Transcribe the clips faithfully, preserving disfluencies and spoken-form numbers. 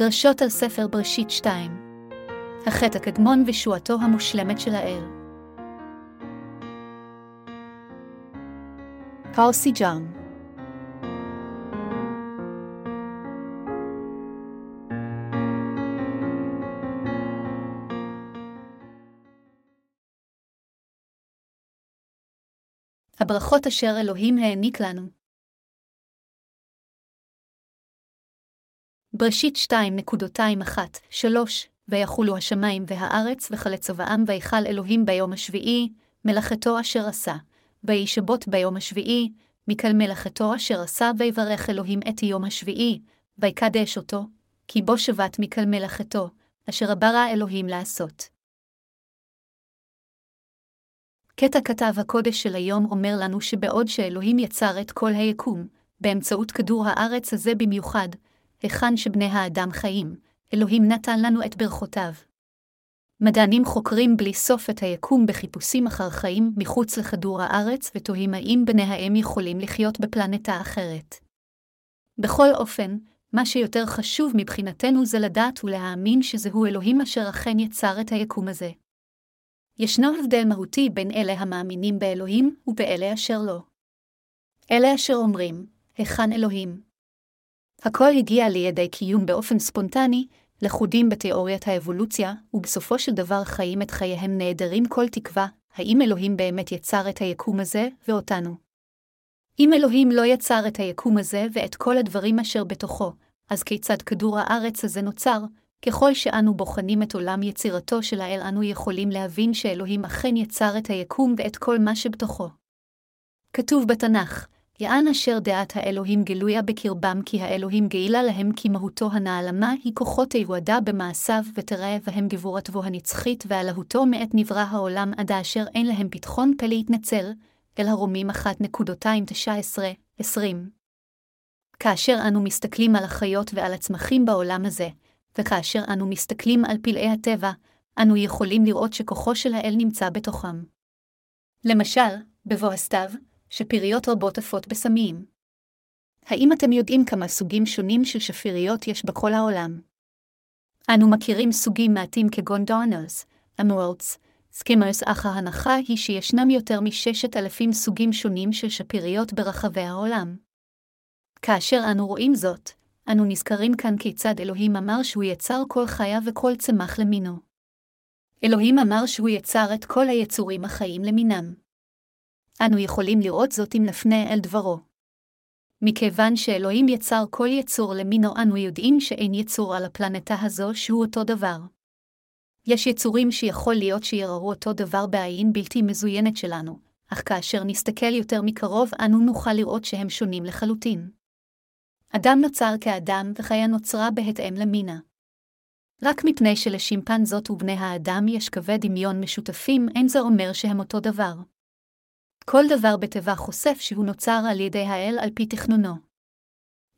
דרשות על ספר בראשית שתיים. החטא הקדמון וישועתו המושלמת של האל. פאול סי ג'ארם. הברכות אשר אלוהים העניק לנו. בראשית שתיים שלוש ויחולו השמיים והארץ וחלץ צבאם ויחל אלוהים ביום השביעי מלאכתו אשר עשה וישבות ביום השביעי מכל מלאכתו אשר עשה ויברך אלוהים את יום השביעי ויקדש אותו כי בו שבת מכל מלאכתו אשר ברא אלוהים לעשות. קטע כתב הקודש של היום אומר לנו שבעוד שאלוהים יצר את כל היקום באמצעות כדור הארץ הזה במיוחד היכן שבני האדם חיים, אלוהים נתן לנו את ברכותיו. מדענים חוקרים בלי סוף את היקום בחיפושים אחר חיים מחוץ לכדור הארץ ותוהים האם בני האם יכולים לחיות בפלנטה אחרת. בכל אופן, מה שיותר חשוב מבחינתנו זה לדעת ולהאמין שזהו אלוהים אשר אכן יצר את היקום הזה. ישנו הבדל מהותי בין אלה המאמינים באלוהים ובאלה אשר לא. אלה אשר אומרים, היכן אלוהים? הכל הגיע לידי קיום באופן ספונטני, לחודים בתיאוריית האבולוציה, ובסופו של דבר חיים את חייהם נעדרים כל תקווה, האם אלוהים באמת יצר את היקום הזה ואותנו. אם אלוהים לא יצר את היקום הזה ואת כל הדברים אשר בתוכו, אז כיצד כדור הארץ הזה נוצר? ככל שאנו בוחנים את עולם יצירתו של האל אנו יכולים להבין שאלוהים אכן יצר את היקום ואת כל מה שבתוכו. כתוב בתנ"ך, יען אשר דעת האלוהים גלויה בקרבם כי האלוהים גאילה להם כי מהותו הנעלמה היא כוחות היוודע במעשיו ותראה בהם גבורתו הנצחית ועלהותו מעת נברא העולם עד אשר אין להם פתחון פה להתנצל, אל הרומים אחת תשע עשרה עשרים. כאשר אנו מסתכלים על החיות ועל הצמחים בעולם הזה, וכאשר אנו מסתכלים על פלאי הטבע, אנו יכולים לראות שכוחו של האל נמצא בתוכם. למשל, בבוא הסתיו, שפיריות רבות עפות בסמים. האם אתם יודעים כמה סוגים שונים של שפיריות יש בכל העולם? אנו מכירים סוגים מעטים כגון דונרס, אמורלס, סקימרס, אך ההנחה היא שישנם יותר מששת אלפים סוגים שונים של שפיריות ברחבי העולם. כאשר אנו רואים זאת, אנו נזכרים כאן כיצד אלוהים אמר שהוא יצר כל חיה וכל צמח למינו. אלוהים אמר שהוא יצר את כל היצורים החיים למינם. אנו יכולים לראות זאת אם נפנה אל דברו. מכיוון שאלוהים יצר כל יצור למינו, אנו יודעים שאין יצור על הפלנטה הזו שהוא אותו דבר. יש יצורים שיכול להיות שיראו אותו דבר בעין בלתי מזוינת שלנו, אך כאשר נסתכל יותר מקרוב, אנו נוכל לראות שהם שונים לחלוטין. אדם נוצר כאדם וחיה נוצרה בהתאם למינה. רק מפני שלשימפנזות ובני האדם יש קווי דמיון משותפים, אין זה אומר שהם אותו דבר. כל דבר בטבע חושף שהוא נוצר על ידי האל על פי תכנונו.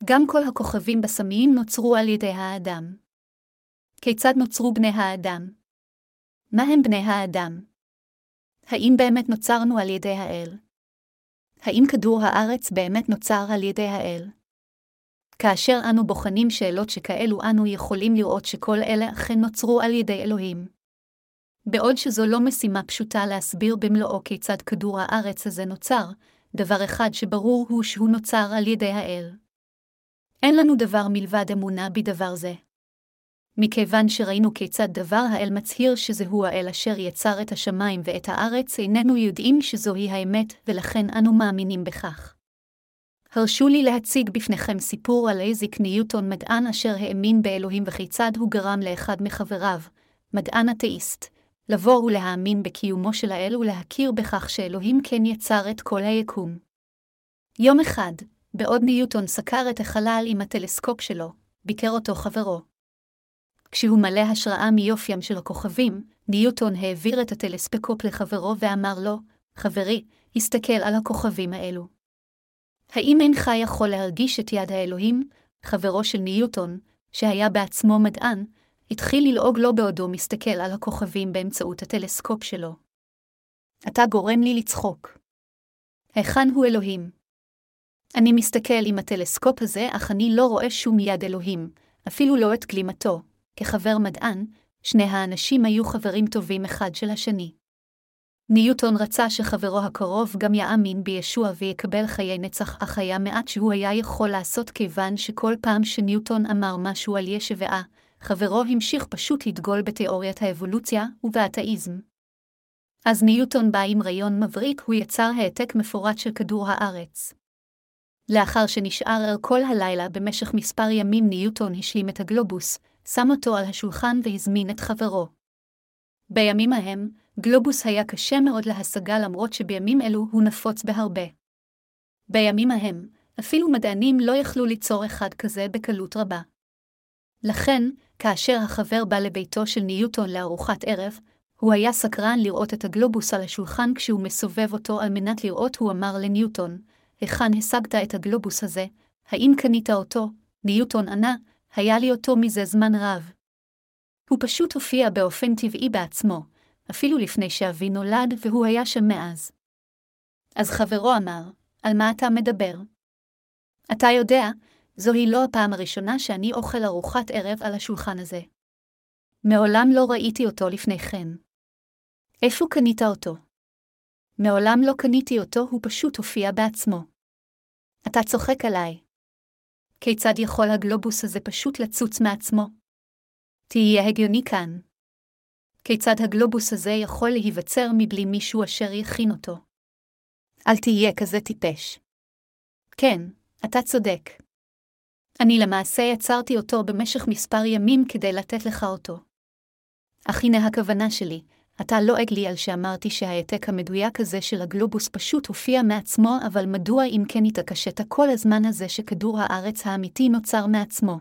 גם כל הכוכבים בסמים נוצרו על ידי האדם. כיצד נוצרו בני האדם? מה הם בני האדם? האם באמת נוצרנו על ידי האל? האם כדור הארץ באמת נוצר על ידי האל? כאשר אנו בוחנים שאלות שכאלו אנו יכולים לראות שכל אלה אכן נוצרו על ידי אלוהים. בעוד שזו לא משימה פשוטה להסביר במלואו כיצד כדור הארץ הזה נוצר, דבר אחד שברור הוא שהוא נוצר על ידי האל. אין לנו דבר מלבד אמונה בדבר זה. מכיוון שראינו כיצד דבר האל מצהיר שזהו האל אשר יצר את השמיים ואת הארץ, איננו יודעים שזוהי האמת ולכן אנו מאמינים בכך. הרשו לי להציג בפניכם סיפור על איזיק ניוטון, מדען אשר האמין באלוהים וכיצד הוא גרם לאחד מחבריו, מדען אתאיסט, לבוא ולהאמין בקיומו של האל ולהכיר בכך שאלוהים כן יצר את כל היקום. יום אחד, בעוד ניוטון סקר את החלל עם הטלסקופ שלו, ביקר אותו חברו. כשהוא מלא השראה מיופיים של הכוכבים, ניוטון העביר את הטלסקופ לחברו ואמר לו, חברי, הסתכל על הכוכבים האלו. האם אינך יכול להרגיש את יד האלוהים? חברו של ניוטון, שהיה בעצמו מדען, התחיל ללעוג לו בעודו מסתכל על הכוכבים באמצעות הטלסקופ שלו. אתה גורם לי לצחוק. היכן הוא אלוהים? אני מסתכל עם הטלסקופ הזה, אך אני לא רואה שום יד אלוהים, אפילו לא את כלימתו. כחבר מדען, שני האנשים היו חברים טובים אחד של השני. ניוטון רצה שחברו הקרוב גם יאמין בישוע ויקבל חיי נצח, אך היה מעט שהוא היה יכול לעשות, כיוון שכל פעם שניוטון אמר משהו על ישוע, חברו המשיך פשוט לדגול בתיאוריית האבולוציה ובאתאיזם. אז ניוטון בא עם רעיון מבריק, הוא יצר העתק מפורט של כדור הארץ. לאחר שנשאר ער כל הלילה במשך מספר ימים, ניוטון השלים את הגלובוס, שם אותו על השולחן והזמין את חברו. בימים ההם, גלובוס היה קשה מאוד להשגה, למרות שבימים אלו הוא נפוץ בהרבה. בימים ההם, אפילו מדענים לא יכלו ליצור אחד כזה בקלות רבה. לכן, כאשר החבר בא לביתו של ניוטון לארוחת ערב, הוא היה סקרן לראות את הגלובוס על השולחן. כשהוא מסובב אותו על מנת לראות, הוא אמר לניוטון, "היכן השגת את הגלובוס הזה? האם קנית אותו?" ניוטון ענה, "היה לי אותו מזה זמן רב." הוא פשוט הופיע באופן טבעי בעצמו, אפילו לפני שאבי נולד, והוא היה שם מאז. אז חברו אמר, "על מה אתה מדבר? אתה יודע, זוהי לא הפעם הראשונה שאני אוכל ארוחת ערב על השולחן הזה. מעולם לא ראיתי אותו לפני כן. איפה קנית אותו?" "מעולם לא קניתי אותו, הוא פשוט הופיע בעצמו." "אתה צוחק עליי. כיצד יכול הגלובוס הזה פשוט לצוץ מעצמו? תהיה הגיוני כאן. כיצד הגלובוס הזה יכול להיווצר מבלי מישהו אשר יכין אותו? אל תהיה כזה טיפש." "כן, אתה צודק. אני למעשה יצרתי אותו במשך מספר ימים כדי לתת לך אותו. אך הנה הכוונה שלי, אתה לא עג לי על שאמרתי שההעתק המדויק הזה של הגלובוס פשוט הופיע מעצמו, אבל מדוע אם כן התעקשת כל הזמן הזה שכדור הארץ האמיתי נוצר מעצמו?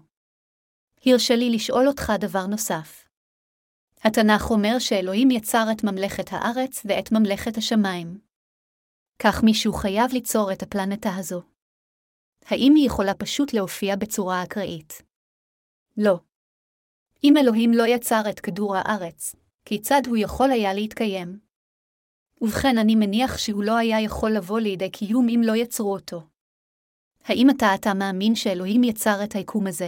הרשה לי לשאול אותך דבר נוסף. התנ"ך אומר שאלוהים יצר את ממלכת הארץ ואת ממלכת השמיים. כך מישהו חייב ליצור את הפלנטה הזו. האם היא יכולה פשוט להופיע בצורה אקראית? לא. אם אלוהים לא יצר את כדור הארץ, כיצד הוא יכול היה להתקיים? ובכן, אני מניח שהוא לא היה יכול לבוא לידי קיום אם לא יצרו אותו. האם אתה אתה מאמין שאלוהים יצר את היקום הזה?"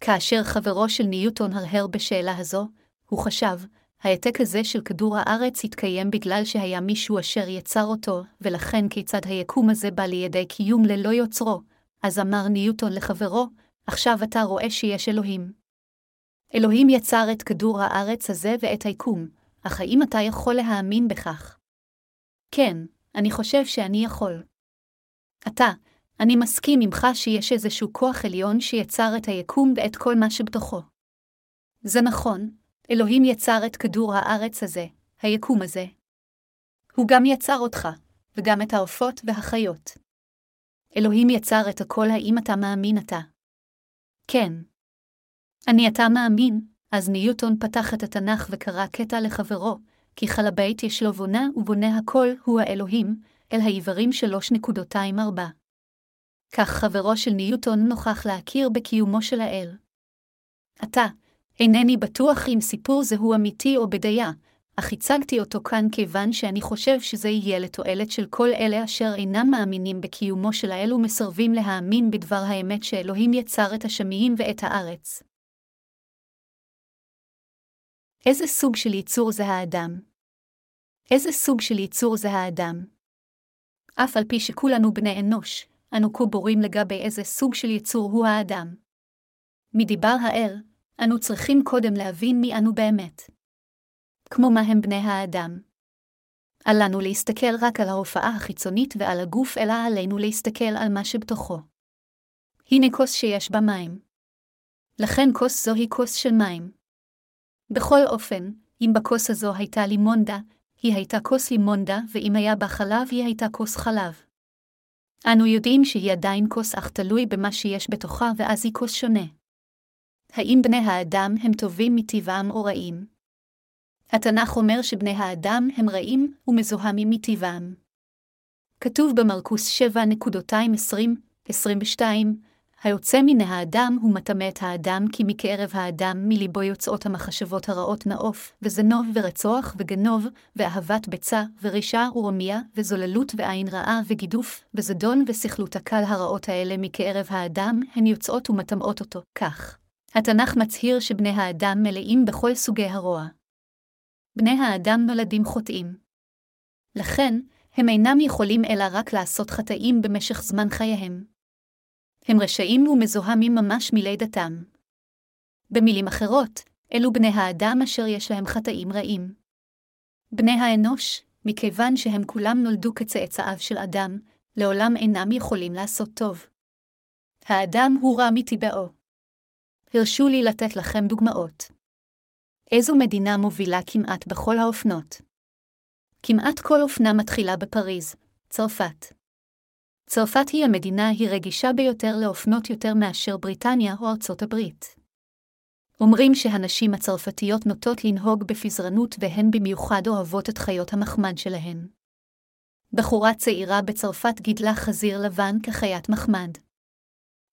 כאשר חברו של ניוטון הרהר בשאלה הזו, הוא חשב, העתק הזה של כדור הארץ התקיים בגלל שהיה מישהו אשר יצר אותו, ולכן כיצד היקום הזה בא לידי קיום ללא יוצרו? אז אמר ניוטון לחברו, "עכשיו אתה רואה שיש אלוהים. אלוהים יצר את כדור הארץ הזה ואת היקום, אך האם אתה יכול להאמין בכך?" "כן, אני חושב שאני יכול." "אתה, אני מסכים ממך שיש איזשהו כוח עליון שיצר את היקום ואת כל מה שבתוכו. זה נכון, אלוהים יצר את כדור הארץ הזה, היקום הזה. הוא גם יצר אותך, וגם את העופות והחיות. אלוהים יצר את הכל, האם אתה מאמין אתה?" "כן. אני אתה מאמין." אז ניוטון פתח את התנ"ך וקרא קטע לחברו, "כי חלבית ישלובונה ובונה הכל הוא האלוהים", אל העברים שלוש נקודה עשרים וארבע. כך חברו של ניוטון נוכח להכיר בקיומו של האל. "אתה, אינני בטוח אם סיפור זהו אמיתי או בדיה, אך הצגתי אותו כאן כיוון שאני חושב שזה יהיה לתועלת של כל אלה אשר אינם מאמינים בקיומו של האל ומסרבים להאמין בדבר האמת שאלוהים יצר את השמיים ואת הארץ." איזה סוג של ייצור זה האדם? איזה סוג של ייצור זה האדם? אף על פי שכולנו בני אנוש, אנו קובורים לגבי איזה סוג של ייצור הוא האדם. מדיבר האל, אנו צריכים קודם להבין מי אנו באמת. כמו מה הם בני האדם. עלינו להסתכל רק על ההופעה החיצונית ועל הגוף, אלא עלינו להסתכל על מה שבתוכו. הנה כוס שיש בה מים. לכן כוס זוהי כוס של מים. בכל אופן, אם בכוס הזו הייתה לימונדה, היא הייתה כוס לימונדה, ואם היה בה חלב, היא הייתה כוס חלב. אנו יודעים שהיא עדיין כוס, אך תלוי במה שיש בתוכה, ואז היא כוס שונה. האם בני האדם הם טובים מטבעם או רעים? התנ"ך אומר שבני האדם הם רעים ומזוהמים מטבעם. כתוב במרקוס שבע עשרים עשרים ושתיים, היוצא מן האדם הוא מטמא את האדם, כי מקרב האדם מליבו יוצאות המחשבות הרעות נאוף, וזנוב ורצוח וגנוב, ואהבת בצע, ורישה ורומיה, וזוללות ועין רעה וגידוף, וזדון וסכלות הקל. הרעות האלה מקרב האדם, הן יוצאות ומטמאות אותו. כך התנ"ך מצהיר שבני האדם מלאים בכל סוגי הרוע. בני האדם נולדים חוטאים. לכן, הם אינם יכולים אלא רק לעשות חטאים במשך זמן חייהם. הם רשעים ומזוהמים ממש מלידתם. במילים אחרות, אלו בני האדם אשר יש להם חטאים רעים. בני האנוש, מכיוון שהם כולם נולדו כצאצאיו של אדם, לעולם אינם יכולים לעשות טוב. האדם הוא רע מטבעו. הרשו לי לתת לכם דוגמאות. איזו מדינה מובילה כמעט בכל האופנות? כמעט כל אופנה מתחילה בפריז, צרפת. צרפת היא המדינה היא רגישה ביותר לאופנות יותר מאשר בריטניה או ארצות הברית. אומרים שהנשים הצרפתיות נוטות לנהוג בפזרנות והן במיוחד אוהבות את חיות המחמד שלהן. בחורה צעירה בצרפת גידלה חזיר לבן כחיית מחמד.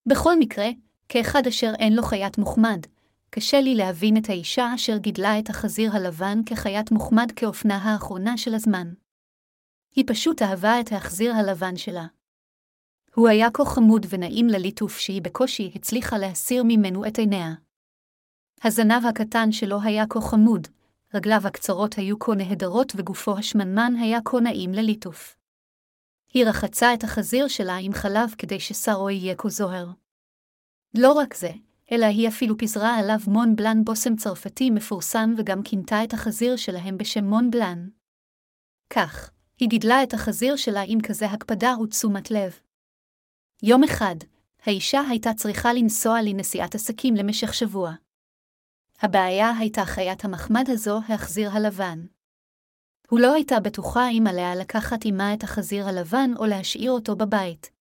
בכל מקרה, כאחד אשר אין לו חיית מוחמד, קשה לי להבין את האישה אשר גידלה את החזיר הלבן כחיית מוחמד כאופנה האחרונה של הזמן. היא פשוט אהבה את החזיר הלבן שלה. הוא היה כה חמוד ונעים לליטוף שהיא בקושי הצליחה להסיר ממנו את עיניה. הזנב הקטן שלו היה כה חמוד, רגליו הקצרות היו כה נהדרות וגופו השמנמן היה כה נעים לליטוף. היא רחצה את החזיר שלה עם חלב כדי ששרו יהיה כה זוהר. לא רק זה, אלא היא אפילו פיזרה עליו מון בלן בושם צרפתי מפורסם וגם כינתה את החזיר שלהם בשם מון בלן. כך, היא גידלה את החזיר שלה עם כזה הקפדה ותשומת לב. יום אחד, האישה הייתה צריכה לנסוע לנסיעת עסקים למשך שבוע. הבעיה הייתה חיית המחמד הזו, החזיר הלבן. הוא לא הייתה בטוחה אם עליה לקחת עימה את החזיר הלבן או להשאיר אותו בבית.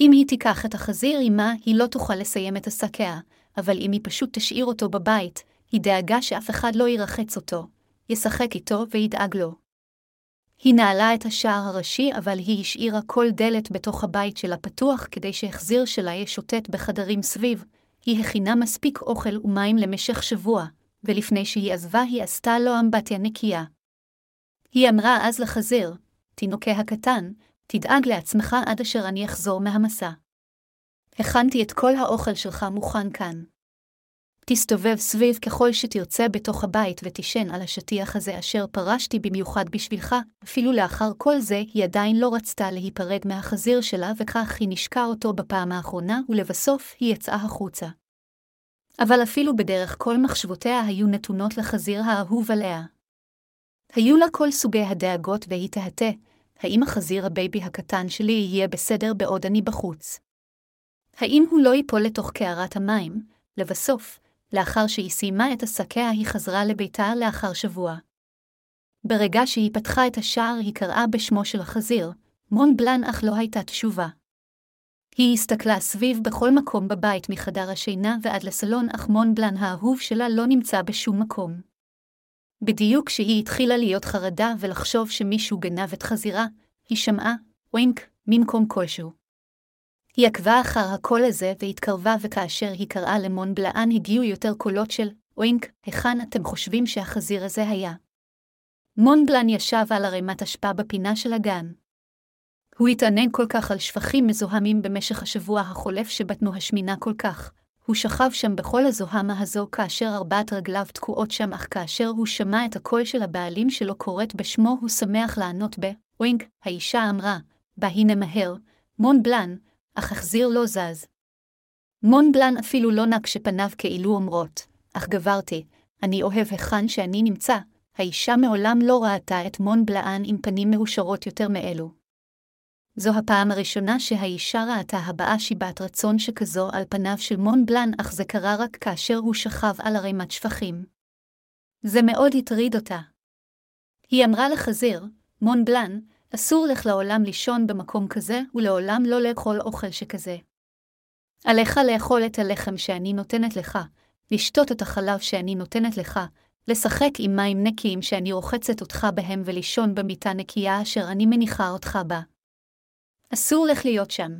אם היא תיקח את החזיר עימה, היא לא תוכל לסיים את עסקיה, אבל אם היא פשוט תשאיר אותו בבית, היא דאגה שאף אחד לא ירחץ אותו, ישחק איתו וידאג לו. היא נעלה את השער הראשי, אבל היא השאירה כל דלת בתוך הבית שלה פתוח כדי שהחזיר שלה ישוטט בחדרים סביב. היא הכינה מספיק אוכל ומים למשך שבוע, ולפני שהיא עזבה היא עשתה לו אמבטיה נקייה. היא אמרה אז לחזיר, תינוקה הקטן, תדאג לעצמך עד אשר אני אחזור מהמסע. הכנתי את כל האוכל שלך מוכן כאן. תסתובב סביב ככל שתרצה בתוך הבית ותישן על השטיח הזה אשר פרשתי במיוחד בשבילך, אפילו לאחר כל זה היא עדיין לא רצתה להיפרד מהחזיר שלה וכך היא נשקה אותו בפעם האחרונה ולבסוף היא יצאה החוצה. אבל אפילו בדרך כל מחשבותיה היו נתונות לחזיר האהוב עליה. היו לה כל סוגי הדאגות והיא תהתה, האם החזיר הבייבי הקטן שלי יהיה בסדר בעוד אני בחוץ? האם הוא לא ייפול לתוך קערת המים? לבסוף, לאחר שהיא סיימה את עסקיה, היא חזרה לביתה לאחר שבוע. ברגע שהיא פתחה את השער, היא קראה בשמו של החזיר, מון בלן, אך לא הייתה תשובה. היא הסתכלה סביב בכל מקום בבית מחדר השינה ועד לסלון, אך מון בלן האהוב שלה לא נמצא בשום מקום. בדיוק שהיא התחילה להיות חרדה ולחשוב שמישהו גנב את חזירה, היא שמעה, ווינק, ממקום כלשהו. היא עקבה אחר הקול הזה והתקרבה וכאשר היא קראה למון בלן הגיעו יותר קולות של ווינק, היכן אתם חושבים שהחזיר הזה היה? מון בלן ישב על ערימת אשפה בפינה של הגן. הוא התענן כל כך על שפכים מזוהמים במשך השבוע החולף שבתנו השמינה כל כך. הוא שכב שם בכל הזוהמה הזו כאשר ארבעת רגליו תקועות שם, אך כאשר הוא שמע את הקול של הבעלים שלו קוראת בשמו הוא שמח לענות ב, ווינק, האישה אמרה, בה הנה מהר, מון בלן, אך החזיר לא זז. מון בלן אפילו לא נק שפניו כאילו אומרות, אך גברתי, אני אוהב היכן שאני נמצא, האישה מעולם לא ראתה את מון בלן עם פנים מאושרות יותר מאלו. זו הפעם הראשונה שהאישה ראתה הבאה שיבת רצון שכזו על פניו של מון בלן, אך זה קרה רק כאשר הוא שכב על ערימת שפכים. זה מאוד הטריד אותה. היא אמרה לחזיר, מון בלן, אסור לך לעולם לישון במקום כזה ולעולם לא לאכול אוכל שכזה. עליך לאכול את הלחם שאני נותנת לך, לשתות את החלב שאני נותנת לך, לשחק עם מים נקיים שאני רוחצת אותך בהם ולישון במיטה נקייה אשר אני מניחה אותך בה. אסור לך להיות שם.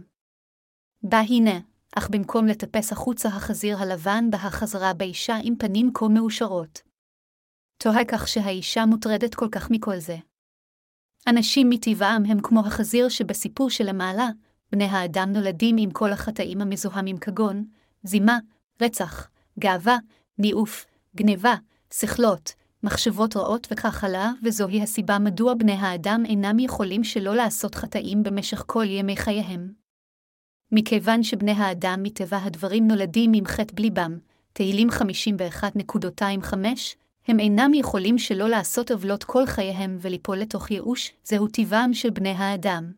בה הנה, אך במקום לטפס החוצה החזיר הלבן בה חזרה באישה עם פנים כה מאושרות. תוהה כך שהאישה מוטרדת כל כך מכל זה. אנשים מטבעם הם כמו החזיר שבסיפור שלמעלה, בני האדם נולדים עם כל החטאים המזוהמים כגון, זימה, רצח, גאווה, ניאוף, גניבה, שכלות, מחשבות רעות וכך הלאה, וזוהי הסיבה מדוע בני האדם אינם יכולים שלא לעשות חטאים במשך כל ימי חייהם. מכיוון שבני האדם מטבע הדברים נולדים עם חטא בליבם, תהילים חמישים ואחת נקודה עשרים וחמש, הם אינם יכולים שלא לעשות עוולות כל חייהם וליפול לתוך ייאוש, זהו טבעם של בני האדם.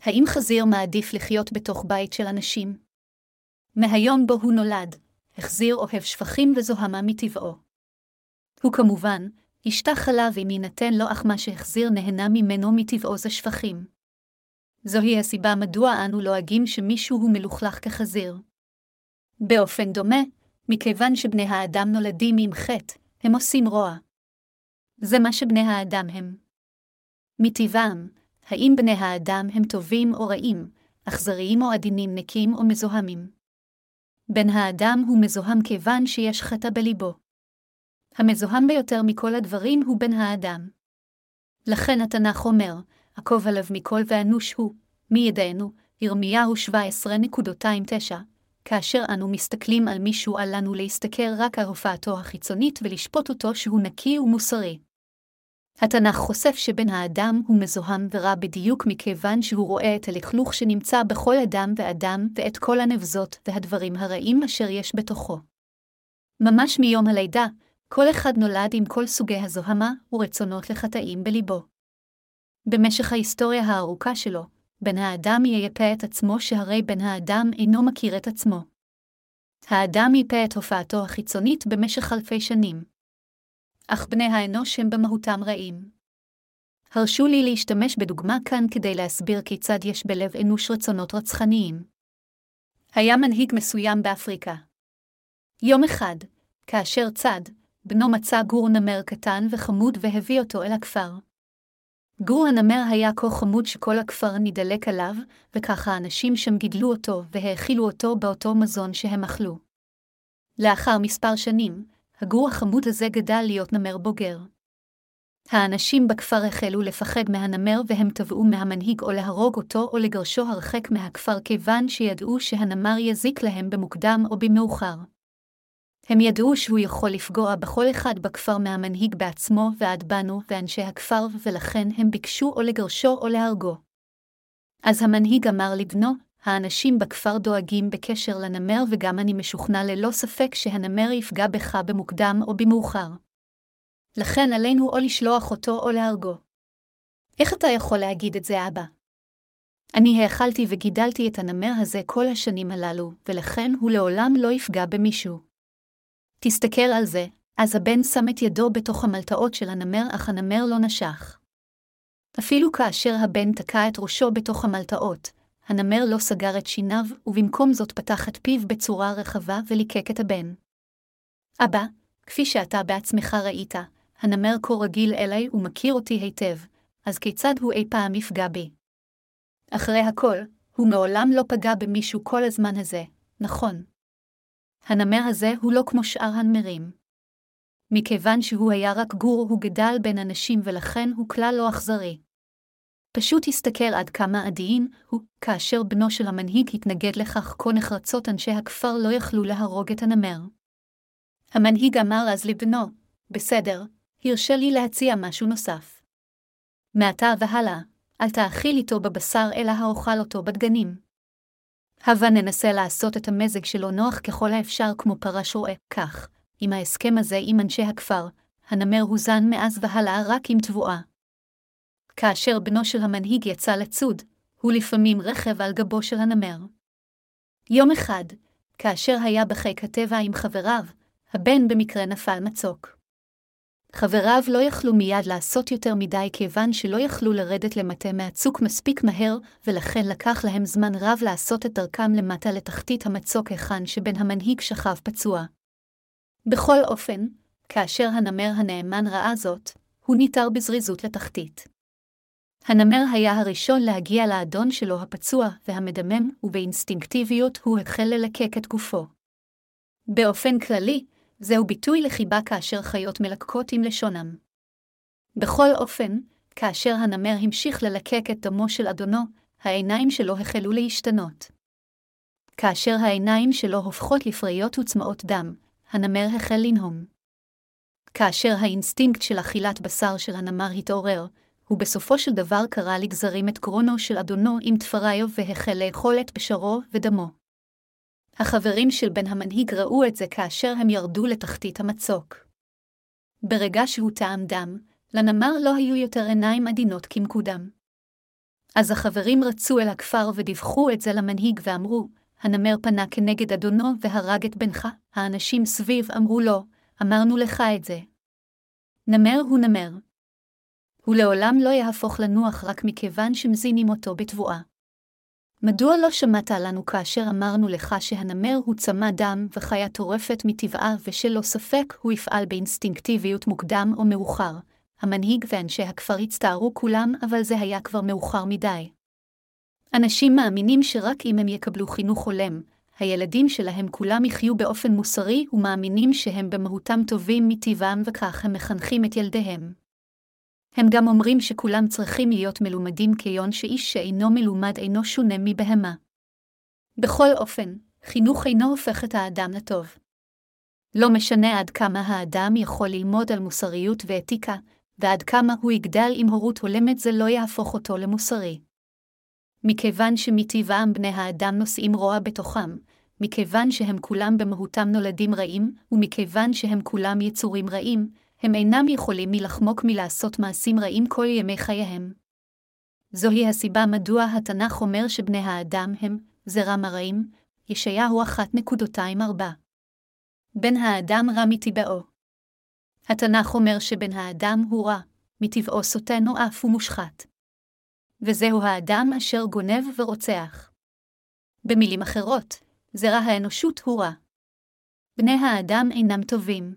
האם חזיר מעדיף לחיות בתוך בית של אנשים? מהיום בו הוא נולד, החזיר אוהב שפכים וזוהמה מטבעו. הוא כמובן, ישתה חלב אם יינתן לו אך מה שהחזיר נהנה ממנו מטבעו זה שפכים. זוהי הסיבה מדוע אנו לועגים שמישהו הוא מלוכלך כחזיר. באופן דומה, מכיוון שבני האדם נולדים עם חטא, הם עושים רוע. זה מה שבני האדם הם. מטבעם, האם בני האדם הם טובים או רעים, אכזריים או עדינים נקים או מזוהמים? בן האדם הוא מזוהם כיוון שיש חטא בליבו. המזוהם ביותר מכל הדברים הוא בן האדם. לכן התנ"ך אומר, עקוב עליו מכל ואנוש הוא, מי ידענו, ירמיהו שבע עשרה נקודה תשע, כאשר אנו מסתכלים על מישהו עלינו להסתכל רק על הופעתו החיצונית ולשפוט אותו שהוא נקי ומוסרי. התנ"ך חושף שבן האדם הוא מזוהם ורע בדיוק מכיוון שהוא רואה את הלכלוך שנמצא בכל אדם ואדם ואת כל הנבזות והדברים הרעים אשר יש בתוכו. ממש מיום הלידה, כל אחד נולד עם כל סוגי הזוהמה ורצונות לחטאים בליבו. במשך ההיסטוריה הארוכה שלו, בן האדם ייפה את עצמו שהרי בן האדם אינו מכיר את עצמו. האדם ייפה את הופעתו החיצונית במשך אלפי שנים. אך בני האנוש הם במהותם רעים. הרשו לי להשתמש בדוגמה כאן כדי להסביר כיצד יש בלב אנוש רצונות רצחניים. היה מנהיג מסוים באפריקה. יום אחד, כאשר צד, בנו מצא גור נמר קטן וחמוד והביא אותו אל הכפר. גור הנמר היה כה חמוד שכל הכפר נדלק עליו, וככה האנשים שם גידלו אותו והאכילו אותו באותו מזון שהם אכלו. לאחר מספר שנים, הגור החמוד הזה גדל להיות נמר בוגר. האנשים בכפר החלו לפחד מהנמר והם תבעו מהמנהיג או להרוג אותו או לגרשו הרחק מהכפר כיוון שידעו שהנמר יזיק להם במוקדם או במאוחר. הם ידעו שהוא יכול לפגוע בכל אחד בכפר מהמנהיג בעצמו ועד בנו ואנשי הכפר ולכן הם ביקשו או לגרשו או להרגו. אז המנהיג אמר לבנו, האנשים בכפר דואגים בקשר לנמר וגם אני משוכנע ללא ספק שהנמר יפגע בך במוקדם או במאוחר. לכן עלינו או לשלוח אותו או להרגו. איך אתה יכול להגיד את זה אבא? אני האכלתי וגידלתי את הנמר הזה כל השנים הללו ולכן הוא לעולם לא יפגע במישהו. תסתכל על זה, אז הבן שם את ידו בתוך המלטעות של הנמר אך הנמר לא נשך. אפילו כאשר הבן תקע את ראשו בתוך המלטעות, הנמר לא סגר את שיניו, ובמקום זאת פתח את פיו בצורה רחבה וליקק את הבן. אבא, כפי שאתה בעצמך ראית, הנמר כה רגיל אליי ומכיר אותי היטב, אז כיצד הוא אי פעם יפגע בי? אחרי הכל, הוא מעולם לא פגע במישהו כל הזמן הזה, נכון. הנמר הזה הוא לא כמו שאר הנמרים. מכיוון שהוא היה רק גור, הוא גדל בין אנשים ולכן הוא כלל לא אכזרי. פשוט הסתכל עד כמה עדין הוא, כאשר בנו של המנהיג התנגד לכך כה נחרצות אנשי הכפר לא יכלו להרוג את הנמר. המנהיג אמר אז לבנו, בסדר, הרשה לי להציע משהו נוסף. מעתה והלאה, אל תאכיל איתו בבשר אלא האוכל אותו בדגנים. הבה ננסה לעשות את המזג שלו נוח ככל האפשר כמו פרה שרועה, כך, עם ההסכם הזה עם אנשי הכפר, הנמר הוזן מאז והלאה רק עם תבואה. כאשר בנו של המנהיג יצא לצוד, הוא לפעמים רכב על גבו של הנמר. יום אחד, כאשר היה בחיק הטבע עם חבריו, הבן במקרה נפל מצוק. חבריו לא יכלו מיד לעשות יותר מדי כיוון שלא יכלו לרדת למטה מהצוק מספיק מהר, ולכן לקח להם זמן רב לעשות את דרכם למטה לתחתית המצוק היכן שבן המנהיג שכב פצוע. בכל אופן, כאשר הנמר הנאמן ראה זאת, הוא ניתר בזריזות לתחתית. הנמר היה הראשון להגיע לאדון שלו הפצוע והמדמם, ובאינסטינקטיביות הוא החל ללקק את גופו. באופן כללי, זהו ביטוי לחיבה כאשר חיות מלקקות עם לשונם. בכל אופן, כאשר הנמר המשיך ללקק את דמו של אדונו, העיניים שלו החלו להשתנות. כאשר העיניים שלו הופכות לפריות וצמאות דם, הנמר החל לנהום. כאשר האינסטינקט של אכילת בשר של הנמר התעורר, הוא בסופו של דבר קרא לגזרים את גרונו של אדונו עם תפריו והחל לאכול את בשרו ודמו. החברים של בן המנהיג ראו את זה כאשר הם ירדו לתחתית המצוק. ברגע שהוא טעם דם, לנמר לא היו יותר עיניים עדינות כמקודם. אז החברים רצו אל הכפר ודיווחו את זה למנהיג ואמרו, הנמר פנה כנגד אדונו והרג את בנך. האנשים סביב אמרו לו, אמרנו לך את זה. נמר הוא נמר. הוא לעולם לא יהפוך לנוח רק מכיוון שמזינים אותו בתבואה. מדוע לא שמעת לנו כאשר אמרנו לך שהנמר הוא צמא דם וחיה טורפת מטבעה ושלא ספק הוא יפעל באינסטינקטיביות מוקדם או מאוחר? המנהיג ואנשי הכפר הצטערו כולם, אבל זה היה כבר מאוחר מדי. אנשים מאמינים שרק אם הם יקבלו חינוך הולם, הילדים שלהם כולם יחיו באופן מוסרי ומאמינים שהם במהותם טובים מטבעם וכך הם מחנכים את ילדיהם. הם גם אומרים שכולם צריכים להיות מלומדים כיון שאיש שאינו מלומד אינו שונה מבהמה. בכל אופן, חינוך אינו הופך את האדם לטוב. לא משנה עד כמה האדם יכול ללמוד על מוסריות ואתיקה, ועד כמה הוא יגדל עם הורות הולמת זה לא יהפוך אותו למוסרי. מכיוון שמטבעם בני האדם נושאים רוע בתוכם, מכיוון שהם כולם במהותם נולדים רעים, ומכיוון שהם כולם יצורים רעים, הם אינם יכולים מלחמוק מלעשות מעשים רעים כל ימי חייהם. זוהי הסיבה מדוע התנ"ך אומר שבני האדם הם זרע מרעים, ישעיהו אחת נקודה עשרים וארבע. בן האדם רע מטבעו. התנ"ך אומר שבן האדם הוא רע, מטבעו סוטה נואף ומושחת. וזהו האדם אשר גונב ורוצח. במילים אחרות, זרע האנושות הוא רע. בני האדם אינם טובים.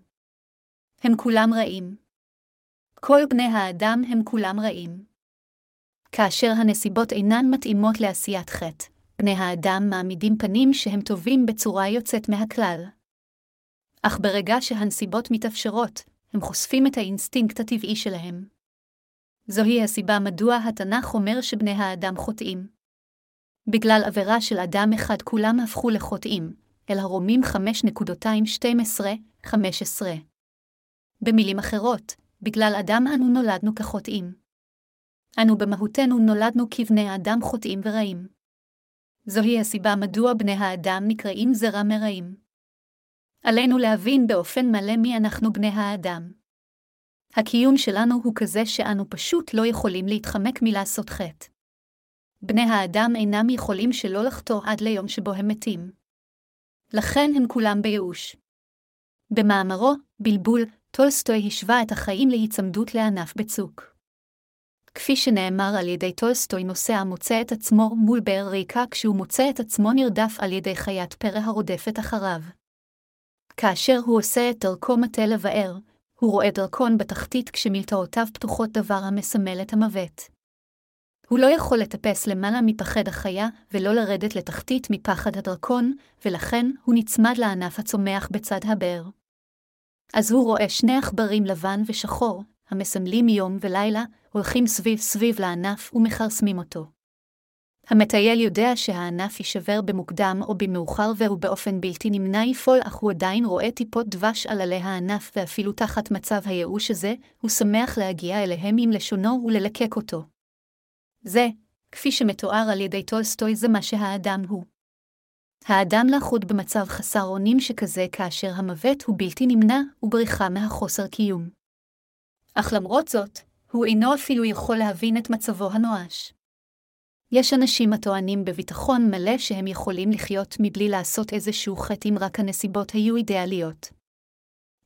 הם כולם רעים. כל בני האדם הם כולם רעים. כאשר הנסיבות אינן מתאימות לעשיית חטא, בני האדם מעמידים פנים שהם טובים בצורה יוצאת מהכלל. אך ברגע שהנסיבות מתאפשרות, הם חושפים את האינסטינקט הטבעי שלהם. זוהי הסיבה מדוע התנ"ך אומר שבני האדם חוטאים. בגלל עבירה של אדם אחד כולם הפכו לחוטאים, אל הרומים חמש שתים עשרה חמש עשרה. במילים אחרות, בגלל אדם אנו נולדנו כחוטאים. אנו במהותנו נולדנו כבני אדם חוטאים ורעים. זוהי הסיבה מדוע בני האדם נקראים זרע מרעים. עלינו להבין באופן מלא מי אנחנו בני האדם. הקיום שלנו הוא כזה שאנו פשוט לא יכולים להתחמק מלעשות חטא. בני האדם אינם יכולים שלא לחטוא עד ליום שבו הם מתים. לכן הם כולם בייאוש. במאמרו, בלבול, טולסטוי השווה את החיים להיצמדות לענף בצוק. כפי שנאמר על ידי טולסטוי, נוסע מוצא את עצמו מול באר ריקה כשהוא מוצא את עצמו נרדף על ידי חיית פרא הרודפת אחריו. כאשר הוא עושה את דרכו מטה לבאר, הוא רואה דרכון בתחתית כשמלתעותיו פתוחות דבר המסמל את המוות. הוא לא יכול לטפס למעלה מפחד החיה ולא לרדת לתחתית מפחד הדרכון, ולכן הוא נצמד לענף הצומח בצד הבאר. אז הוא רואה שני עכברים לבן ושחור, המסמלים יום ולילה, הולכים סביב סביב לענף ומחרסמים אותו. המטייל יודע שהענף יישבר במוקדם או במאוחר והוא באופן בלתי נמנע יפול, אך הוא עדיין רואה טיפות דבש על עלי הענף ואפילו תחת מצב הייאוש הזה, הוא שמח להגיע אליהם עם לשונו וללקק אותו. זה, כפי שמתואר על ידי טולסטוי, זה מה שהאדם הוא. האדם לחוד במצב חסר אונים שכזה כאשר המוות הוא בלתי נמנע ובריחה מהחוסר קיום. אך למרות זאת, הוא אינו אפילו יכול להבין את מצבו הנואש. יש אנשים הטוענים בביטחון מלא שהם יכולים לחיות מבלי לעשות איזשהו חטא אם רק הנסיבות היו אידיאליות.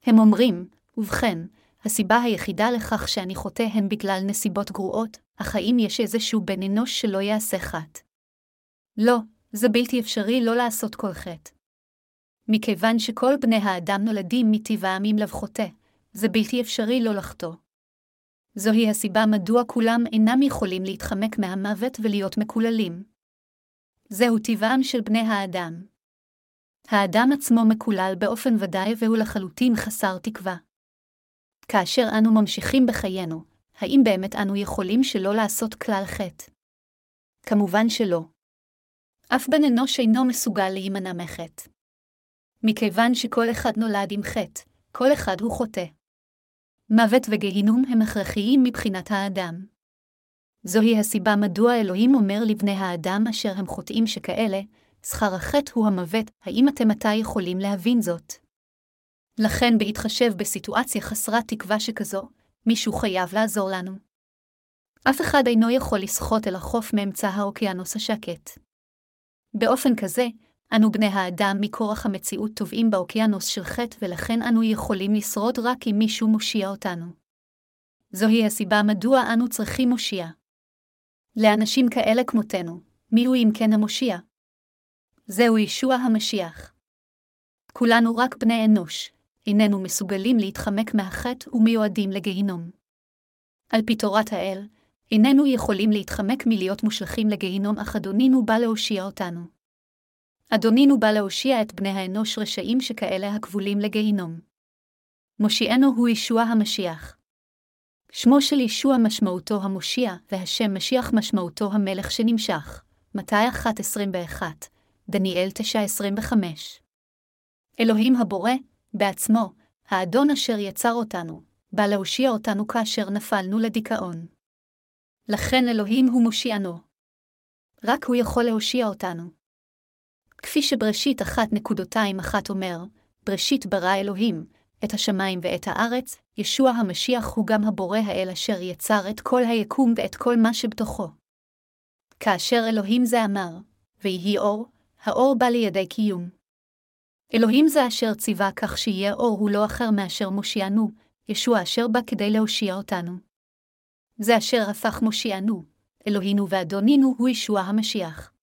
הם אומרים, ובכן, הסיבה היחידה לכך שאני חוטא הן בגלל נסיבות גרועות, אך האם יש איזשהו בן אנוש שלא יעשה חטא? לא, זה בלתי אפשרי לא לעשות כל חטא. מכיוון שכל בני האדם נולדים מטבעם עם לב חוטא, זה בלתי אפשרי לא לחטוא. זוהי הסיבה מדוע כולם אינם יכולים להתחמק מהמוות ולהיות מקוללים. זהו טבעם של בני האדם. האדם עצמו מקולל באופן ודאי והוא לחלוטין חסר תקווה. כאשר אנו ממשיכים בחיינו, האם באמת אנו יכולים שלא לעשות כלל חטא? כמובן שלא. אף בן אנוש אינו מסוגל להימנע מחטא. מכיוון שכל אחד נולד עם חטא, כל אחד הוא חוטא. מוות וגיהינום הם הכרחיים מבחינת האדם. זוהי הסיבה מדוע אלוהים אומר לבני האדם אשר הם חוטאים שכאלה, שכר החטא הוא המוות, האם אתם עתה יכולים להבין זאת? לכן בהתחשב בסיטואציה חסרת תקווה שכזו, מישהו חייב לעזור לנו. אף אחד אינו יכול לשחות אל החוף מאמצע האוקיינוס השקט. באופן כזה, אנו בני האדם מכורח המציאות טובעים באוקיינוס של חטא ולכן אנו יכולים לשרוד רק אם מישהו מושיע אותנו. זוהי הסיבה מדוע אנו צריכים מושיע. לאנשים כאלה כמותנו, מיהו אם כן המושיע? זהו ישוע המשיח. כולנו רק בני אנוש, איננו מסוגלים להתחמק מהחטא ומיועדים לגיהינום. על פי תורת האל, איננו יכולים להתחמק מלהיות מושלכים לגיהינום אך אדונינו בא להושיע אותנו. אדונינו בא להושיע את בני האנוש רשעים שכאלה הכבולים לגיהינום. מושיענו הוא ישוע המשיח. שמו של ישוע משמעותו המושיע והשם משיח משמעותו המלך שנמשך. מתי אחת עשרים ואחת, דניאל תשע עשרים וחמש. אלוהים הבורא, בעצמו, האדון אשר יצר אותנו, בא להושיע אותנו כאשר נפלנו לדיכאון. לכן אלוהים הוא מושיענו. רק הוא יכול להושיע אותנו. כפי שבראשית אחת נקודה אחת אומר, בראשית ברא אלוהים, את השמיים ואת הארץ, ישוע המשיח הוא גם הבורא האל אשר יצר את כל היקום ואת כל מה שבתוכו. כאשר אלוהים זה אמר, ויהי אור, האור בא לידי קיום. אלוהים זה אשר ציווה כך שיהיה אור הוא לא אחר מאשר מושיענו, ישוע אשר בא כדי להושיע אותנו. זה אשר הפך מושיענו, אלוהינו ואדונינו הוא ישוע המשיח.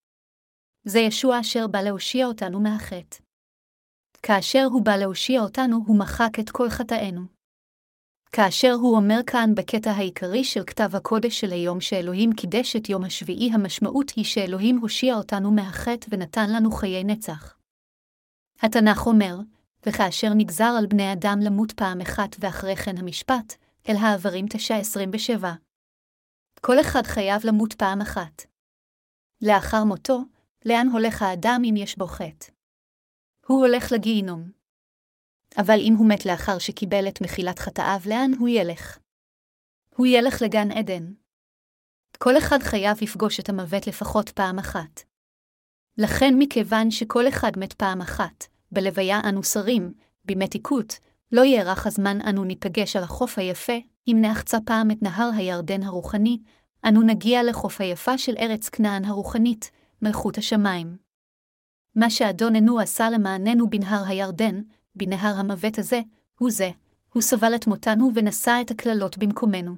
זה ישוע אשר בא להושיע אותנו מהחטא. כאשר הוא בא להושיע אותנו, הוא מחק את כל חטאינו. כאשר הוא אומר כאן בקטע העיקרי של כתב הקודש של היום שאלוהים קידש את יום השביעי, המשמעות היא שאלוהים הושיע אותנו מהחטא ונתן לנו חיי נצח. התנ"ך אומר, וכאשר נגזר על בני אדם למות פעם אחת ואחרי כן המשפט, אל העברים תשע עשרים ושבע. כל אחד חייב למות פעם אחת. לאחר מותו, לאן הולך האדם אם יש בו חטא? הוא הולך לגיהינום. אבל אם הוא מת לאחר שקיבל את מחילת חטאיו, לאן הוא ילך? הוא ילך לגן עדן. כל אחד חייב לפגוש את המוות לפחות פעם אחת. לכן מכיוון שכל אחד מת פעם אחת, בלוויה אנו שרים, במתיקות, לא יארך הזמן אנו ניפגש על החוף היפה, אם נחצה פעם את נהר הירדן הרוחני, אנו נגיע לחוף היפה של ארץ כנען הרוחנית, מלכות השמיים. מה שאדוננו עשה למעננו בנהר הירדן, בנהר המוות הזה, הוא זה, הוא סבל את מותנו ונשא את הקללות במקומנו.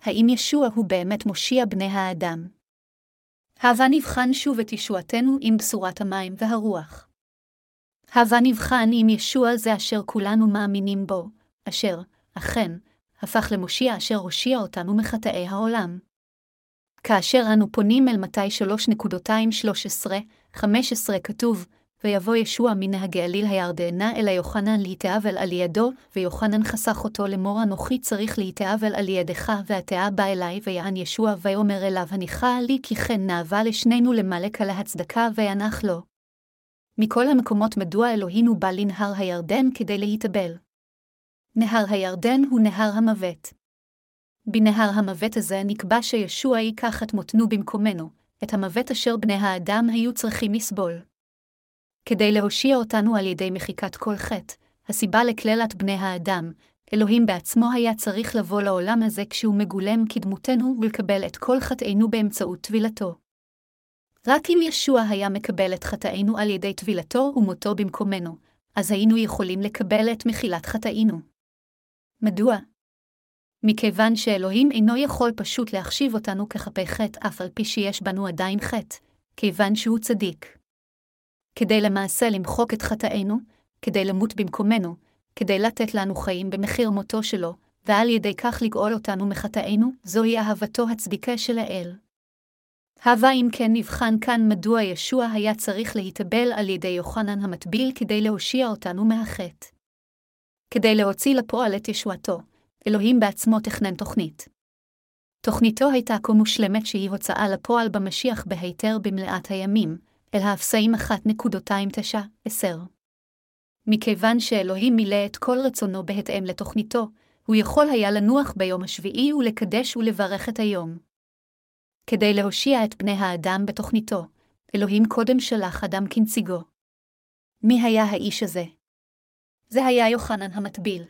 האם ישוע הוא באמת מושיע בני האדם? הבה נבחן שוב את ישועתנו עם בשורת המים והרוח. הבה נבחן אם ישוע זה אשר כולנו מאמינים בו, אשר, אכן, הפך למושיע אשר הושיע אותנו מחטאי העולם. כאשר אנו פונים אל מתי שלוש שלוש עשרה חמש עשרה כתוב, ויבוא ישוע מן הגליל הירדנה אל יוחנן להתאבל על ידו, ויוחנן חסך אותו לאמור אנוכי צריך להתאבל על ידך, והתאה בא אליי ויען ישוע ויאמר אליו הניחה לי כי כן נאווה לשנינו למלק על ההצדקה וינח לו. מכל המקומות מדוע אלוהינו בא לנהר הירדן כדי להתאבל. נהר הירדן הוא נהר המוות. בנהר המוות הזה נקבע שישוע ייקח את מותנו במקומנו, את המוות אשר בני האדם היו צריכים לסבול. כדי להושיע אותנו על ידי מחיקת כל חטא, הסיבה לכללת בני האדם, אלוהים בעצמו היה צריך לבוא לעולם הזה כשהוא מגולם כדמותנו ולקבל את כל חטאינו באמצעות טבילתו. רק אם ישוע היה מקבל את חטאינו על ידי טבילתו ומותו במקומנו, אז היינו יכולים לקבל את מחילת חטאינו. מדוע? מכיוון שאלוהים אינו יכול פשוט להחשיב אותנו כחפי חטא אף על פי שיש בנו עדיין חטא, כיוון שהוא צדיק. כדי למעשה למחוק את חטאינו, כדי למות במקומנו, כדי לתת לנו חיים במחיר מותו שלו, ועל ידי כך לגאול אותנו מחטאינו, זוהי אהבתו הצדיקה של האל. הווה אם כן נבחן כאן מדוע ישוע היה צריך להתאבל על ידי יוחנן המטביל כדי להושיע אותנו מהחטא. כדי להוציא לפועל את ישועתו, אלוהים בעצמו תכנן תוכנית. תוכניתו הייתה כה מושלמת שהיא הוצאה לפועל במשיח בהיתר במלאת הימים, אל האפסאים אחת תשע עשר. מכיוון שאלוהים מילא את כל רצונו בהתאם לתוכניתו, הוא יכול היה לנוח ביום השביעי ולקדש ולברך את היום. כדי להושיע את בני האדם בתוכניתו, אלוהים קודם שלח אדם כנציגו. מי היה האיש הזה? זה היה יוחנן המטביל.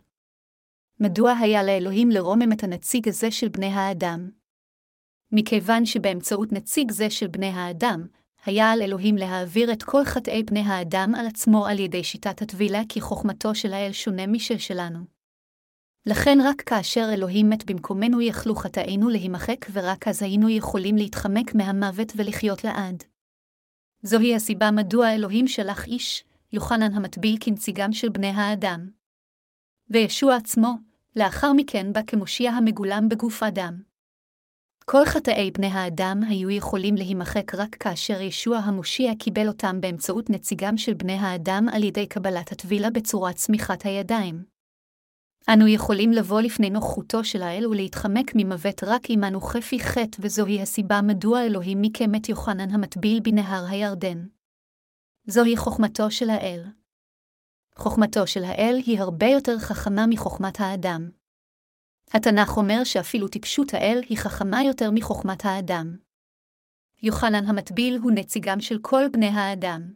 מדוע היה לאלוהים לרומם את הנציג הזה של בני האדם? מכיוון שבאמצעות נציג זה של בני האדם, היה על אלוהים להעביר את כל חטאי בני האדם על עצמו על ידי שיטת הטבילה, כי חוכמתו של האל שונה משל שלנו. לכן רק כאשר אלוהים מת במקומנו יכלו חטאינו להימחק, ורק אז היינו יכולים להתחמק מהמוות ולחיות לעד. זוהי הסיבה מדוע אלוהים שלח איש, יוחנן המטביל, כנציגם של בני האדם. וישוע עצמו, לאחר מכן בא כמושיע המגולם בגוף אדם. כל חטאי בני האדם היו יכולים להימחק רק כאשר ישוע המושיע קיבל אותם באמצעות נציגם של בני האדם על ידי קבלת הטבילה בצורת צמיחת הידיים. אנו יכולים לבוא לפני נוכחותו של האל ולהתחמק ממוות רק אם אנו חפי חטא, וזוהי הסיבה מדוע אלוהים מיקם את יוחנן המטביל בנהר הירדן. זוהי חוכמתו של האל. חוכמתו של האל היא הרבה יותר חכמה מחוכמת האדם. התנ"ך אומר שאפילו טיפשות האל היא חכמה יותר מחוכמת האדם. יוחנן המטביל הוא נציגם של כל בני האדם.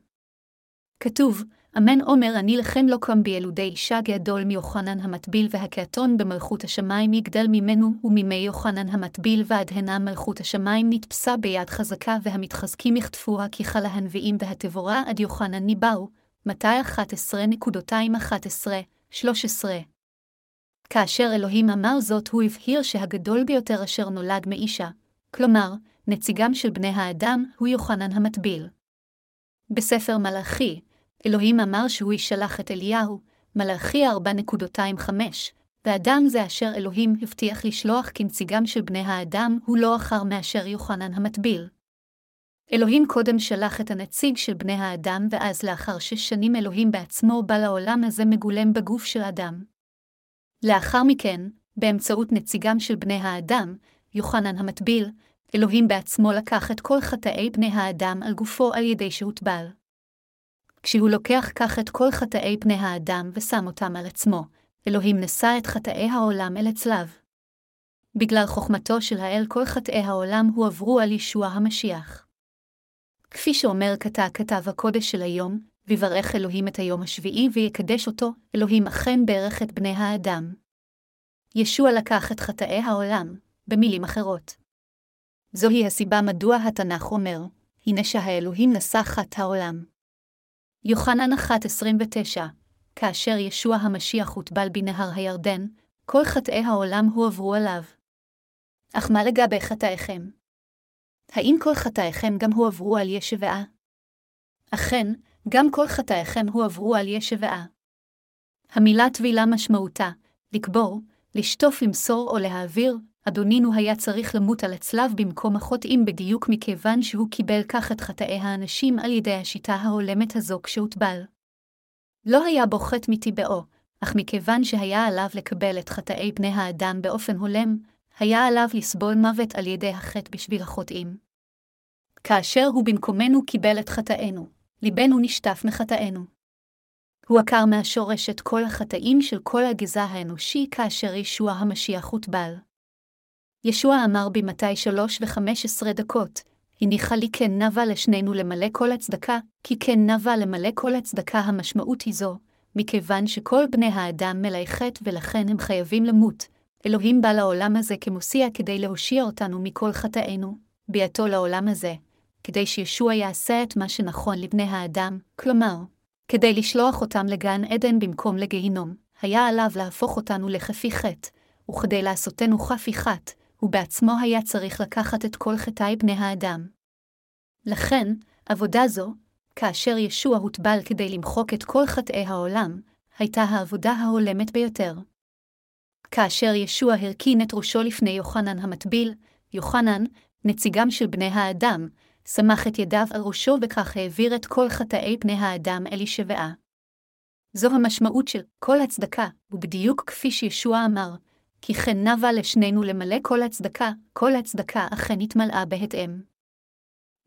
כתוב, אמן אומר אני לכם לא קם בילודי אישה גדול מיוחנן המטביל, והקטון במלכות השמיים יגדל ממנו, וממי יוחנן המטביל ועד הנה מלכות השמיים נתפסה ביד חזקה, והמתחזקים יחטפוה, כי כל הנביאים והתבורה עד יוחנן ניבאו. מתי אחת עשרה אחת עשרה שלוש עשרה. כאשר אלוהים אמר זאת, הוא הבהיר שהגדול ביותר אשר נולד מאישה, כלומר, נציגם של בני האדם, הוא יוחנן המטביל. בספר מלאכי, אלוהים אמר שהוא ישלח את אליהו, מלאכי ארבע חמש, ואדם זה אשר אלוהים הבטיח לשלוח כנציגם של בני האדם הוא לא אחר מאשר יוחנן המטביל. אלוהים קודם שלח את הנציג של בני האדם, ואז לאחר שש שנים אלוהים בעצמו בא לעולם הזה מגולם בגוף של אדם. לאחר מכן, באמצעות נציגם של בני האדם, יוחנן המטביל, אלוהים בעצמו לקח את כל חטאי בני האדם על גופו על ידי שהוטבל. כשהוא לוקח כך את כל חטאי בני האדם ושם אותם על עצמו, אלוהים נשא את חטאי העולם אל הצלב. בגלל חוכמתו של האל כל חטאי העולם הועברו על ישוע המשיח. כפי שאומר כתב כתב הקודש של היום, ויברך אלוהים את היום השביעי ויקדש אותו, אלוהים אכן בירך את בני האדם. ישוע לקח את חטאי העולם, במילים אחרות. זוהי הסיבה מדוע התנ"ך אומר, הנה שהאלוהים נשא חטא העולם. יוחנן אחת עשרים ותשע, כאשר ישוע המשיח הוטבל בנהר הירדן, כל חטאי העולם הועברו עליו. אך מה לגבי חטאיכם? האם כל חטאיכם גם הועברו על ישוע? אכן, גם כל חטאיכם הועברו על ישוע. המילה טבילה משמעותה, לקבור, לשטוף, למסור או להעביר. אדונינו היה צריך למות על הצלב במקום החוטאים בדיוק מכיוון שהוא קיבל כך את חטאי האנשים על ידי השיטה ההולמת הזו כשהוטבל. לא היה בו חטא מטבעו, אך מכיוון שהיה עליו לקבל את חטאי בני האדם באופן הולם, היה עליו לסבול מוות על ידי החטא בשביל החוטאים. כאשר הוא במקומנו קיבל את חטאינו, ליבנו נשטף מחטאינו. הוא עקר מהשורש את כל החטאים של כל הגזע האנושי כאשר ישוע המשיח הוטבל. ישוע אמר במתי שלוש וחמש עשרה דקות, הניחה לי כן נבע לשנינו למלא כל הצדקה, כי כן נבע למלא כל הצדקה. המשמעות היא זו, מכיוון שכל בני האדם מלאי חטא ולכן הם חייבים למות, אלוהים בא לעולם הזה כמושיע כדי להושיע אותנו מכל חטאינו, ביאתו לעולם הזה, כדי שישוע יעשה את מה שנכון לבני האדם, כלומר, כדי לשלוח אותם לגן עדן במקום לגיהינום, היה עליו להפוך אותנו לחפי חטא, וכדי לעשותנו חפי חטא, הוא בעצמו היה צריך לקחת את כל חטאי בני האדם. לכן, עבודה זו, כאשר ישוע הוטבל כדי למחוק את כל חטאי העולם, הייתה העבודה ההולמת ביותר. כאשר ישוע הרכין את ראשו לפני יוחנן המטביל, יוחנן, נציגם של בני האדם, שמח את ידיו על ראשו וכך העביר את כל חטאי בני האדם אל הישבעה. זו המשמעות של כל הצדקה, ובדיוק כפי שישוע אמר, כי כן נבע לשנינו למלא כל הצדקה, כל הצדקה אכן התמלאה בהתאם.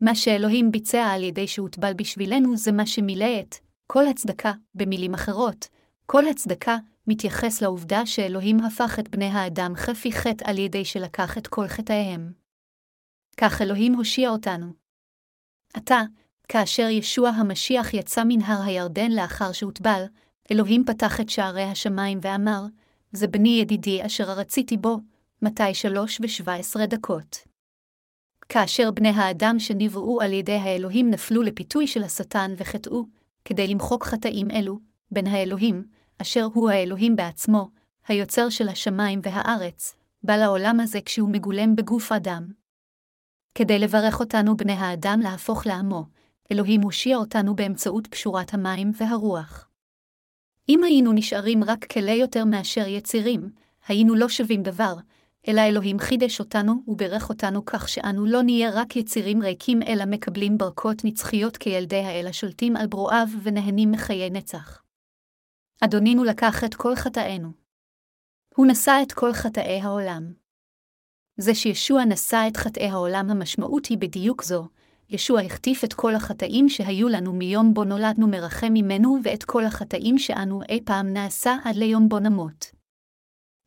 מה שאלוהים ביצע על ידי שהוטבל בשבילנו זה מה שמילא את כל הצדקה. במילים אחרות, כל הצדקה מתייחס לעובדה שאלוהים הפך את בני האדם חפי חטא על ידי שלקח את כל חטאיהם. כך אלוהים הושיע אותנו. עתה, כאשר ישוע המשיח יצא מן הר הירדן לאחר שהוטבל, אלוהים פתח את שערי השמיים ואמר, זה בני ידידי אשר הרציתי בו, מתי שלוש ושבע עשרה דקות. כאשר בני האדם שנבראו על ידי האלוהים נפלו לפיתוי של השטן וחטאו, כדי למחוק חטאים אלו, בן האלוהים, אשר הוא האלוהים בעצמו, היוצר של השמיים והארץ, בא לעולם הזה כשהוא מגולם בגוף אדם. כדי לברך אותנו בני האדם להפוך לעמו, אלוהים הושיע אותנו באמצעות פשורת המים והרוח. אם היינו נשארים רק כלי יותר מאשר יצירים, היינו לא שווים דבר, אלא אלוהים חידש אותנו וברך אותנו כך שאנו לא נהיה רק יצירים ריקים אלא מקבלים ברכות נצחיות כילדי האל השולטים על ברואיו ונהנים מחיי נצח. אדונינו לקח את כל חטאינו. הוא נשא את כל חטאי העולם. זה שישוע נשא את חטאי העולם המשמעות היא בדיוק זו, ישוע הכתיף את כל החטאים שהיו לנו מיום בו נולדנו מרחם ממנו ואת כל החטאים שאנו אי פעם נעשה עד ליום בו נמות.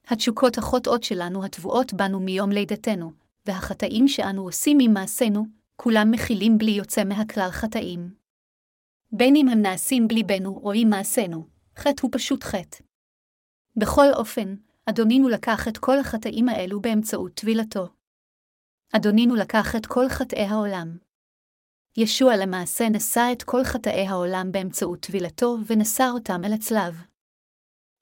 התשוקות החוטאות שלנו הטבועות בנו מיום לידתנו, והחטאים שאנו עושים ממעשינו, כולם מכילים בלי יוצא מהכלל חטאים. בין אם הם נעשים בליבנו או עם מעשינו, חטא הוא פשוט חטא. בכל אופן, אדונינו לקח את כל החטאים האלו באמצעות טבילתו. אדונינו לקח את כל חטאי העולם. ישוע למעשה נשא את כל חטאי העולם באמצעות טבילתו ונשא אותם אל הצלב.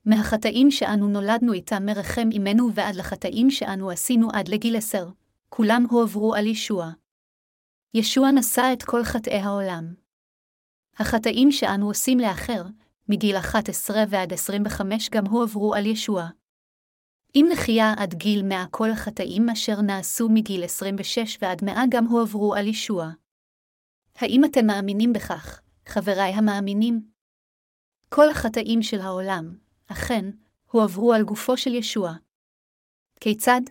מהחטאים שאנו נולדנו איתם מרחם עמנו ועד לחטאים שאנו עשינו עד לגיל עשר, כולם הועברו על ישוע. ישוע נשא את כל חטאי העולם. החטאים שאנו עושים לאחר, מגיל אחת עשרה ועד עשרים וחמש גם הועברו על ישוע. אם נחיה עד גיל מאה כל החטאים אשר נעשו מגיל עשרים ושש ועד מאה גם הועברו על ישוע. האם אתם מאמינים בכך, חבריי המאמינים? כל החטאים של העולם, אכן, הועברו על גופו של ישוע. כיצד?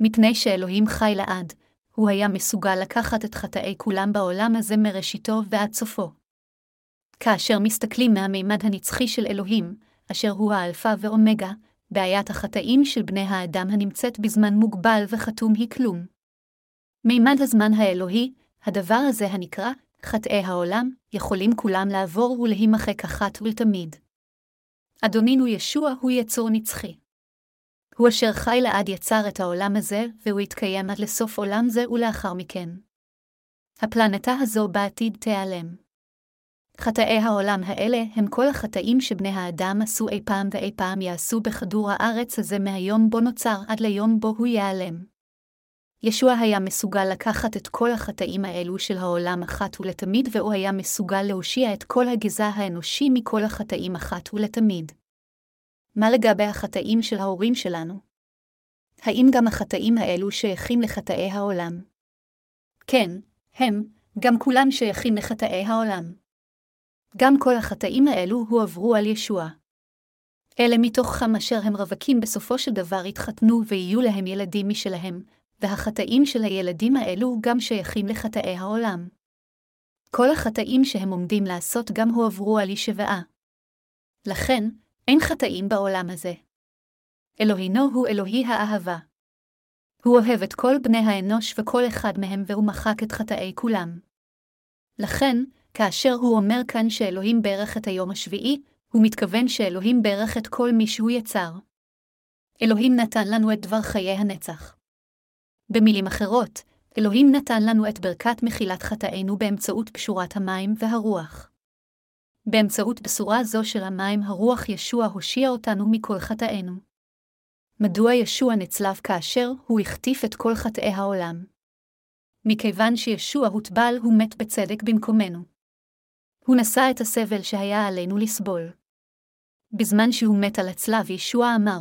מפני שאלוהים חי לעד, הוא היה מסוגל לקחת את חטאי כולם בעולם הזה מראשיתו ועד סופו. כאשר מסתכלים מהמימד הנצחי של אלוהים, אשר הוא האלפא ואומגה, בעיית החטאים של בני האדם הנמצאת בזמן מוגבל וחתום היא כלום. מימד הזמן האלוהי, הדבר הזה הנקרא, חטאי העולם, יכולים כולם לעבור ולהימחק אחת ולתמיד. אדונינו ישוע הוא יצור נצחי. הוא אשר חי לעד יצר את העולם הזה, והוא יתקיים עד לסוף עולם זה ולאחר מכן. הפלנטה הזו בעתיד תיעלם. חטאי העולם האלה הם כל החטאים שבני האדם עשו אי פעם ואי פעם יעשו בכדור הארץ הזה מהיום בו נוצר עד ליום בו הוא ייעלם. ישוע היה מסוגל לקחת את כל החטאים האלו של העולם אחת ולתמיד, והוא היה מסוגל להושיע את כל הגזע האנושי מכל החטאים אחת ולתמיד. מה לגבי החטאים של ההורים שלנו? האם גם החטאים האלו שייכים לחטאי העולם? כן, הם, גם כולם שייכים לחטאי העולם. גם כל החטאים האלו הועברו על ישוע. אלה מתוכם אשר הם רווקים בסופו של דבר התחתנו ויהיו להם ילדים משלהם, והחטאים של הילדים האלו גם שייכים לחטאי העולם. כל החטאים שהם עומדים לעשות גם הועברו על הישבעה. לכן, אין חטאים בעולם הזה. אלוהינו הוא אלוהי האהבה. הוא אוהב את כל בני האנוש וכל אחד מהם והוא מחק את חטאי כולם. לכן, כאשר הוא אומר כאן שאלוהים בערך את היום השביעי, הוא מתכוון שאלוהים בערך את כל מי שהוא יצר. אלוהים נתן לנו את דבר חיי הנצח. במילים אחרות, אלוהים נתן לנו את ברכת מחילת חטאינו באמצעות פשורת המים והרוח. באמצעות בשורה זו של המים הרוח ישוע הושיע אותנו מכל חטאינו. מדוע ישוע נצלב כאשר הוא הכתיף את כל חטאי העולם? מכיוון שישוע הוטבל הוא מת בצדק במקומנו. הוא נשא את הסבל שהיה עלינו לסבול. בזמן שהוא מת על הצלב ישוע אמר,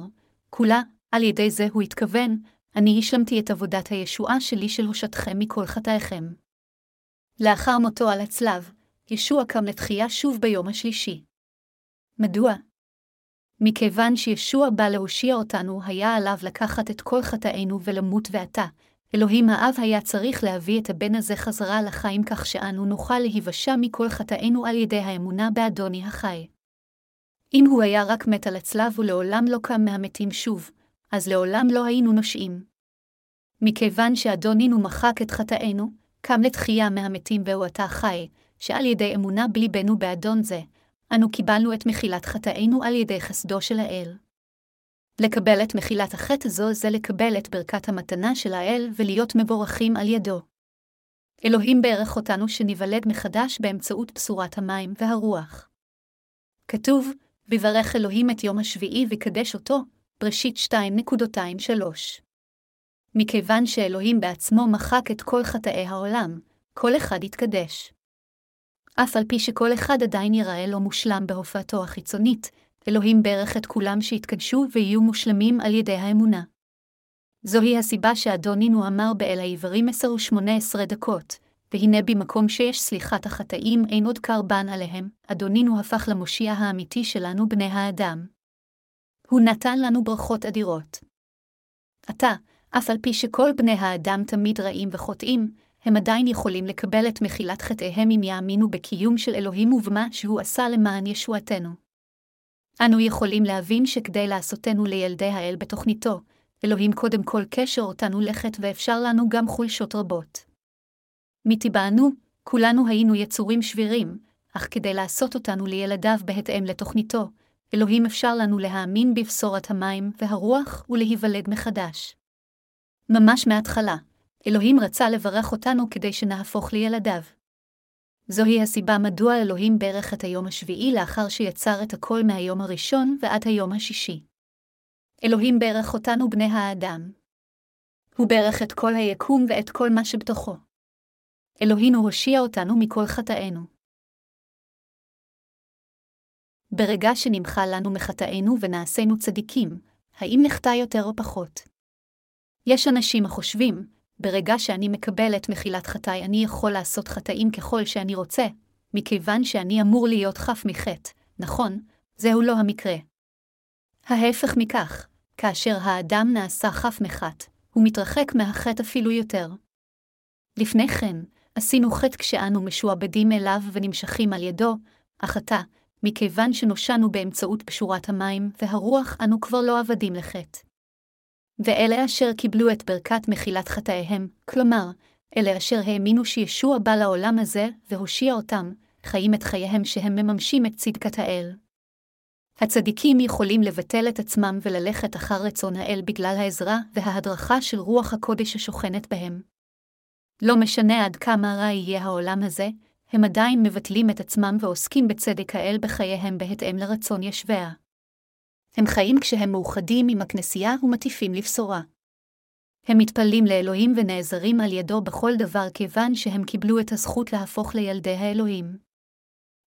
כולה, על ידי זה הוא התכוון, אני השלמתי את עבודת הישועה שלי של הושעתכם מכל חטאיכם. לאחר מותו על הצלב, ישוע קם לתחייה שוב ביום השלישי. מדוע? מכיוון שישוע בא להושיע אותנו, היה עליו לקחת את כל חטאינו ולמות ועתה. אלוהים האב היה צריך להביא את הבן הזה חזרה לחיים כך שאנו נוכל להיוושע מכל חטאינו על ידי האמונה באדוני החי. אם הוא היה רק מת על הצלב ולעולם לא קם מהמתים שוב, אז לעולם לא היינו נושעים. מכיוון שאדונינו מחק את חטאינו, קם לתחייה מהמתים בהועתה חי, שעל ידי אמונה בליבנו באדון זה, אנו קיבלנו את מחילת חטאינו על ידי חסדו של האל. לקבל את מחילת החטא זו זה לקבל את ברכת המתנה של האל ולהיות מבורכים על ידו. אלוהים בערך אותנו שנבלד מחדש באמצעות בשורת המים והרוח. כתוב, ויברך אלוהים את יום השביעי ויקדש אותו, בראשית שתיים עשרים ושלוש. מכיוון שאלוהים בעצמו מחק את כל חטאי העולם, כל אחד התקדש. אף על פי שכל אחד עדיין ייראה לא מושלם בהופעתו החיצונית, אלוהים ברך את כולם שיתקדשו ויהיו מושלמים על ידי האמונה. זוהי הסיבה שאדונינו אמר באל העברים עשר ושמונה עשרה דקות, והנה במקום שיש סליחת החטאים אין עוד קרבן עליהם, אדונינו הפך למושיע האמיתי שלנו בני האדם. הוא נתן לנו ברכות אדירות. עתה, אף על פי שכל בני האדם תמיד רעים וחוטאים, הם עדיין יכולים לקבל את מחילת חטאיהם אם יאמינו בקיום של אלוהים ובמה שהוא עשה למען ישועתנו. אנו יכולים להבין שכדי לעשותנו לילדי האל בתוכניתו, אלוהים קודם כל קשר אותנו לכת ואפשר לנו גם חולשות רבות. מטבענו, כולנו היינו יצורים שבירים, אך כדי לעשות אותנו לילדיו בהתאם לתוכניתו, אלוהים אפשר לנו להאמין בבשורת המים והרוח ולהיוולד מחדש. ממש מההתחלה, אלוהים רצה לברך אותנו כדי שנהפוך לילדיו. זוהי הסיבה מדוע אלוהים ברך את היום השביעי לאחר שיצר את הכל מהיום הראשון ועד היום השישי. אלוהים ברך אותנו בני האדם. הוא ברך את כל היקום ואת כל מה שבתוכו. אלוהינו הושיע אותנו מכל חטאינו. ברגע שנמחה לנו מחטאינו ונעשינו צדיקים, האם נחטא יותר או פחות? יש אנשים החושבים, ברגע שאני מקבל את מחילת חטאי, אני יכול לעשות חטאים ככל שאני רוצה, מכיוון שאני אמור להיות חף מחטא, נכון? זהו לא המקרה. ההפך מכך, כאשר האדם נעשה חף מחטא, הוא מתרחק מהחטא אפילו יותר. לפני כן, עשינו חטא כשאנו משועבדים אליו ונמשכים על ידו, אך עתה, מכיוון שנושענו באמצעות בשורת המים והרוח, אנו כבר לא עבדים לחטא. ואלה אשר קיבלו את ברכת מחילת חטאיהם, כלומר, אלה אשר האמינו שישוע בא לעולם הזה והושיע אותם, חיים את חייהם שהם מממשים את צדקת האל. הצדיקים יכולים לבטל את עצמם וללכת אחר רצון האל בגלל העזרה וההדרכה של רוח הקודש השוכנת בהם. לא משנה עד כמה רע יהיה העולם הזה, הם עדיין מבטלים את עצמם ועוסקים בצדק האל בחייהם בהתאם לרצון ישוע. הם חיים כשהם מאוחדים עם הכנסייה ומטיפים לבשורה. הם מתפללים לאלוהים ונעזרים על ידו בכל דבר כיוון שהם קיבלו את הזכות להפוך לילדי האלוהים.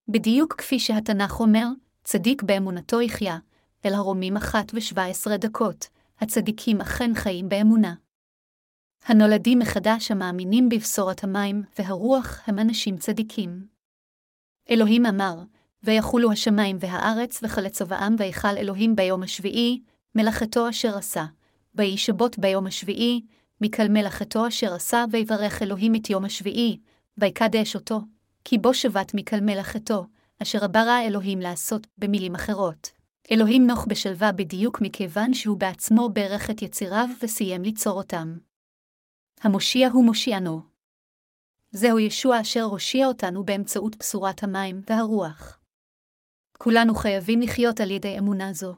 בדיוק כפי שהתנ"ך אומר, צדיק באמונתו יחיה, אל הרומים אחת ושבע עשרה דקות, הצדיקים אכן חיים באמונה. הנולדים מחדש המאמינים בבשורת המים והרוח הם אנשים צדיקים. אלוהים אמר, ויחולו השמיים והארץ וכלה צבאם ויחל אלוהים ביום השביעי, מלאכתו אשר עשה. וישבות ביום השביעי, מכל מלאכתו אשר עשה ויברך אלוהים את יום השביעי, ויקדש אותו, כי בו שבת מכל מלאכתו, אשר ברא אלוהים לעשות, במילים אחרות. אלוהים נוח בשלווה בדיוק מכיוון שהוא בעצמו ברך את יציריו וסיים ליצור אותם. המושיע הוא מושיענו. זהו ישוע אשר הושיע אותנו באמצעות בשורת המים והרוח. כולנו חייבים לחיות על ידי אמונה זו.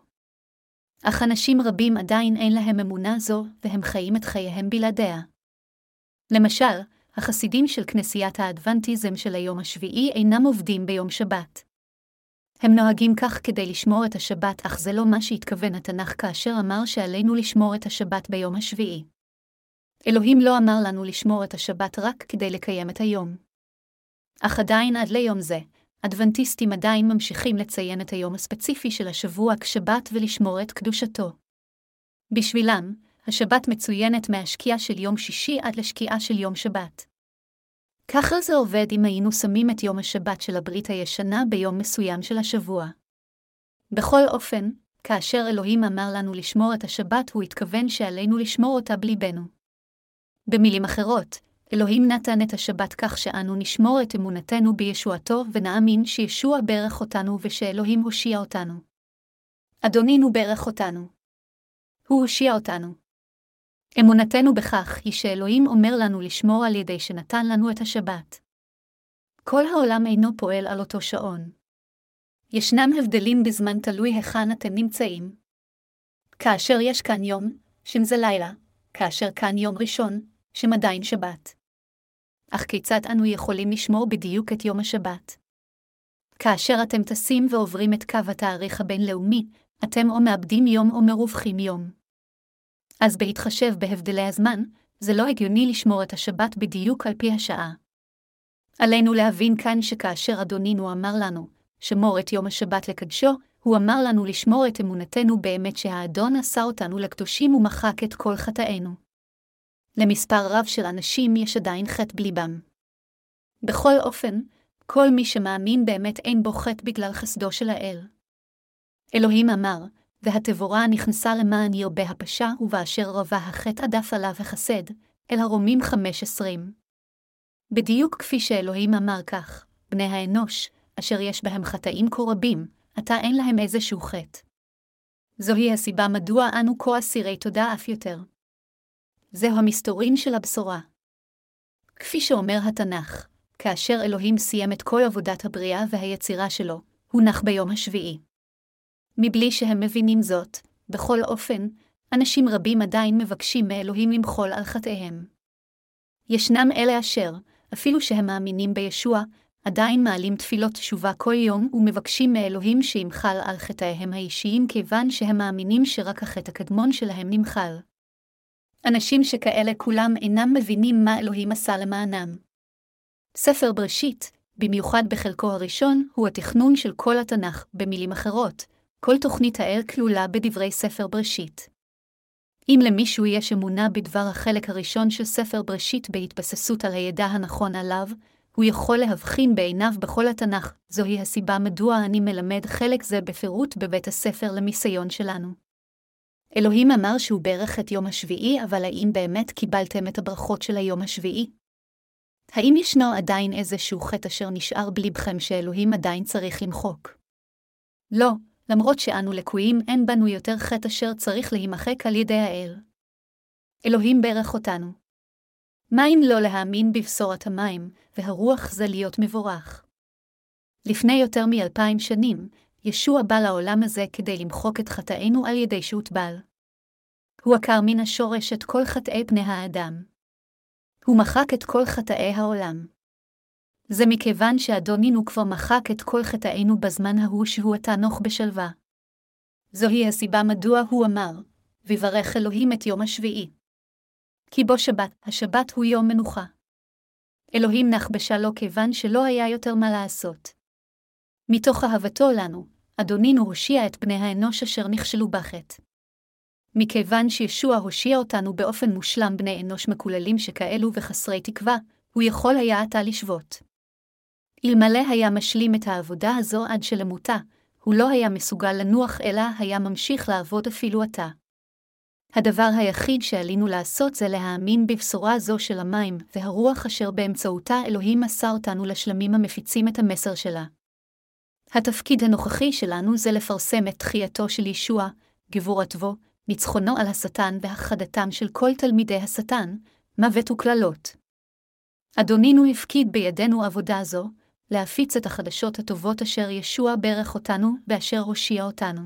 אך אנשים רבים עדיין אין להם אמונה זו, והם חיים את חייהם בלעדיה. למשל, החסידים של כנסיית האדוונטיזם של היום השביעי אינם עובדים ביום שבת. הם נוהגים כך כדי לשמור את השבת, אך זה לא מה שהתכוון התנ"ך כאשר אמר שעלינו לשמור את השבת ביום השביעי. אלוהים לא אמר לנו לשמור את השבת רק כדי לקיים את היום. אך עדיין עד ליום זה, אדוונטיסטים עדיין ממשיכים לציין את היום הספציפי של השבוע כשבת ולשמור את קדושתו. בשבילם, השבת מצוינת מהשקיעה של יום שישי עד לשקיעה של יום שבת. ככה זה עובד אם היינו שמים את יום השבת של הברית הישנה ביום מסוים של השבוע. בכל אופן, כאשר אלוהים אמר לנו לשמור את השבת, הוא התכוון שעלינו לשמור אותה בליבנו. במילים אחרות, אלוהים נתן את השבת כך שאנו נשמור את אמונתנו בישועתו ונאמין שישוע ברך אותנו ושאלוהים הושיע אותנו. אדונינו ברך אותנו. הוא הושיע אותנו. אמונתנו בכך היא שאלוהים אומר לנו לשמור על ידי שנתן לנו את השבת. כל העולם אינו פועל על אותו שעון. ישנם הבדלים בזמן תלוי היכן אתם נמצאים. כאשר יש כאן יום, שם זה לילה, כאשר כאן יום ראשון, שם עדיין שבת. אך כיצד אנו יכולים לשמור בדיוק את יום השבת? כאשר אתם טסים ועוברים את קו התאריך הבינלאומי, אתם או מאבדים יום או מרווחים יום. אז בהתחשב בהבדלי הזמן, זה לא הגיוני לשמור את השבת בדיוק על פי השעה. עלינו להבין כאן שכאשר אדונינו אמר לנו, שמור את יום השבת לקדשו, הוא אמר לנו לשמור את אמונתנו באמת שהאדון עשה אותנו לקדושים ומחק את כל חטאינו. למספר רב של אנשים יש עדיין חטא בליבם. בכל אופן, כל מי שמאמין באמת אין בו חטא בגלל חסדו של האל. אלוהים אמר, והתבורה נכנסה למען ירבה הפשע ובאשר רבה החטא עדף עליו החסד, אל הרומים חמש עשרה. בדיוק כפי שאלוהים אמר כך, בני האנוש, אשר יש בהם חטאים כה רבים, עתה אין להם איזשהו חטא. זוהי הסיבה מדוע אנו כה אסירי תודה אף יותר. זהו המסתורין של הבשורה. כפי שאומר התנ"ך, כאשר אלוהים סיים את כל עבודת הבריאה והיצירה שלו, הוא נח ביום השביעי. מבלי שהם מבינים זאת, בכל אופן, אנשים רבים עדיין מבקשים מאלוהים למחול על חטאיהם. ישנם אלה אשר, אפילו שהם מאמינים בישוע, עדיין מעלים תפילות תשובה כל יום ומבקשים מאלוהים שימחל על חטאיהם האישיים כיוון שהם מאמינים שרק החטא הקדמון שלהם נמחל. אנשים שכאלה כולם אינם מבינים מה אלוהים עשה למענם. ספר בראשית, במיוחד בחלקו הראשון, הוא התכנון של כל התנ"ך, במילים אחרות, כל תוכנית האל כלולה בדברי ספר בראשית. אם למישהו יש אמונה בדבר החלק הראשון של ספר בראשית בהתבססות על הידע הנכון עליו, הוא יכול להבחין בעיניו בכל התנ"ך, זוהי הסיבה מדוע אני מלמד חלק זה בפירוט בבית הספר למיסיון שלנו. אלוהים אמר שהוא ברך את יום השביעי, אבל האם באמת קיבלתם את הברכות של היום השביעי? האם ישנו עדיין איזשהו חטא אשר נשאר בלבכם שאלוהים עדיין צריך למחוק? לא, למרות שאנו לקויים אין בנו יותר חטא אשר צריך להימחק על ידי האל. אלוהים ברך אותנו. מה אם לא להאמין בבשורת המים, והרוח זה להיות מבורך? לפני יותר מאלפיים שנים, ישוע בא לעולם הזה כדי למחוק את חטאינו על ידי שהוטבל. הוא עקר מן השורש את כל חטאי בני האדם. הוא מחק את כל חטאי העולם. זה מכיוון שאדונינו כבר מחק את כל חטאינו בזמן ההוא שהוא התנוך בשלווה. זוהי הסיבה מדוע הוא אמר, ויברך אלוהים את יום השביעי. כי בו שבת, השבת הוא יום מנוחה. אלוהים נח בשלו כיוון שלא היה יותר מה לעשות. מתוך אהבתו לנו, אדונינו הושיע את בני האנוש אשר נכשלו בחטא. מכיוון שישוע הושיע אותנו באופן מושלם בני אנוש מקוללים שכאלו וחסרי תקווה, הוא יכול היה עתה לשבות. אלמלא היה משלים את העבודה הזו עד שלמותה, הוא לא היה מסוגל לנוח אלא היה ממשיך לעבוד אפילו עתה. הדבר היחיד שעלינו לעשות זה להאמין בבשורה זו של המים והרוח אשר באמצעותה אלוהים מסר אותנו לשלמים המפיצים את המסר שלה. התפקיד הנוכחי שלנו זה לפרסם את תחייתו של ישוע, גבורת בו, ניצחונו על השטן והחדתם של כל תלמידי השטן, מוות וכללות. אדונינו הפקיד בידינו עבודה זו, להפיץ את החדשות הטובות אשר ישוע ברך אותנו ואשר הושיע אותנו.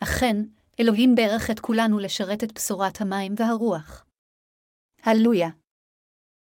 אכן, אלוהים ברך את כולנו לשרת את בשורת המים והרוח. הללויה.